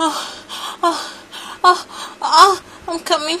I'm coming.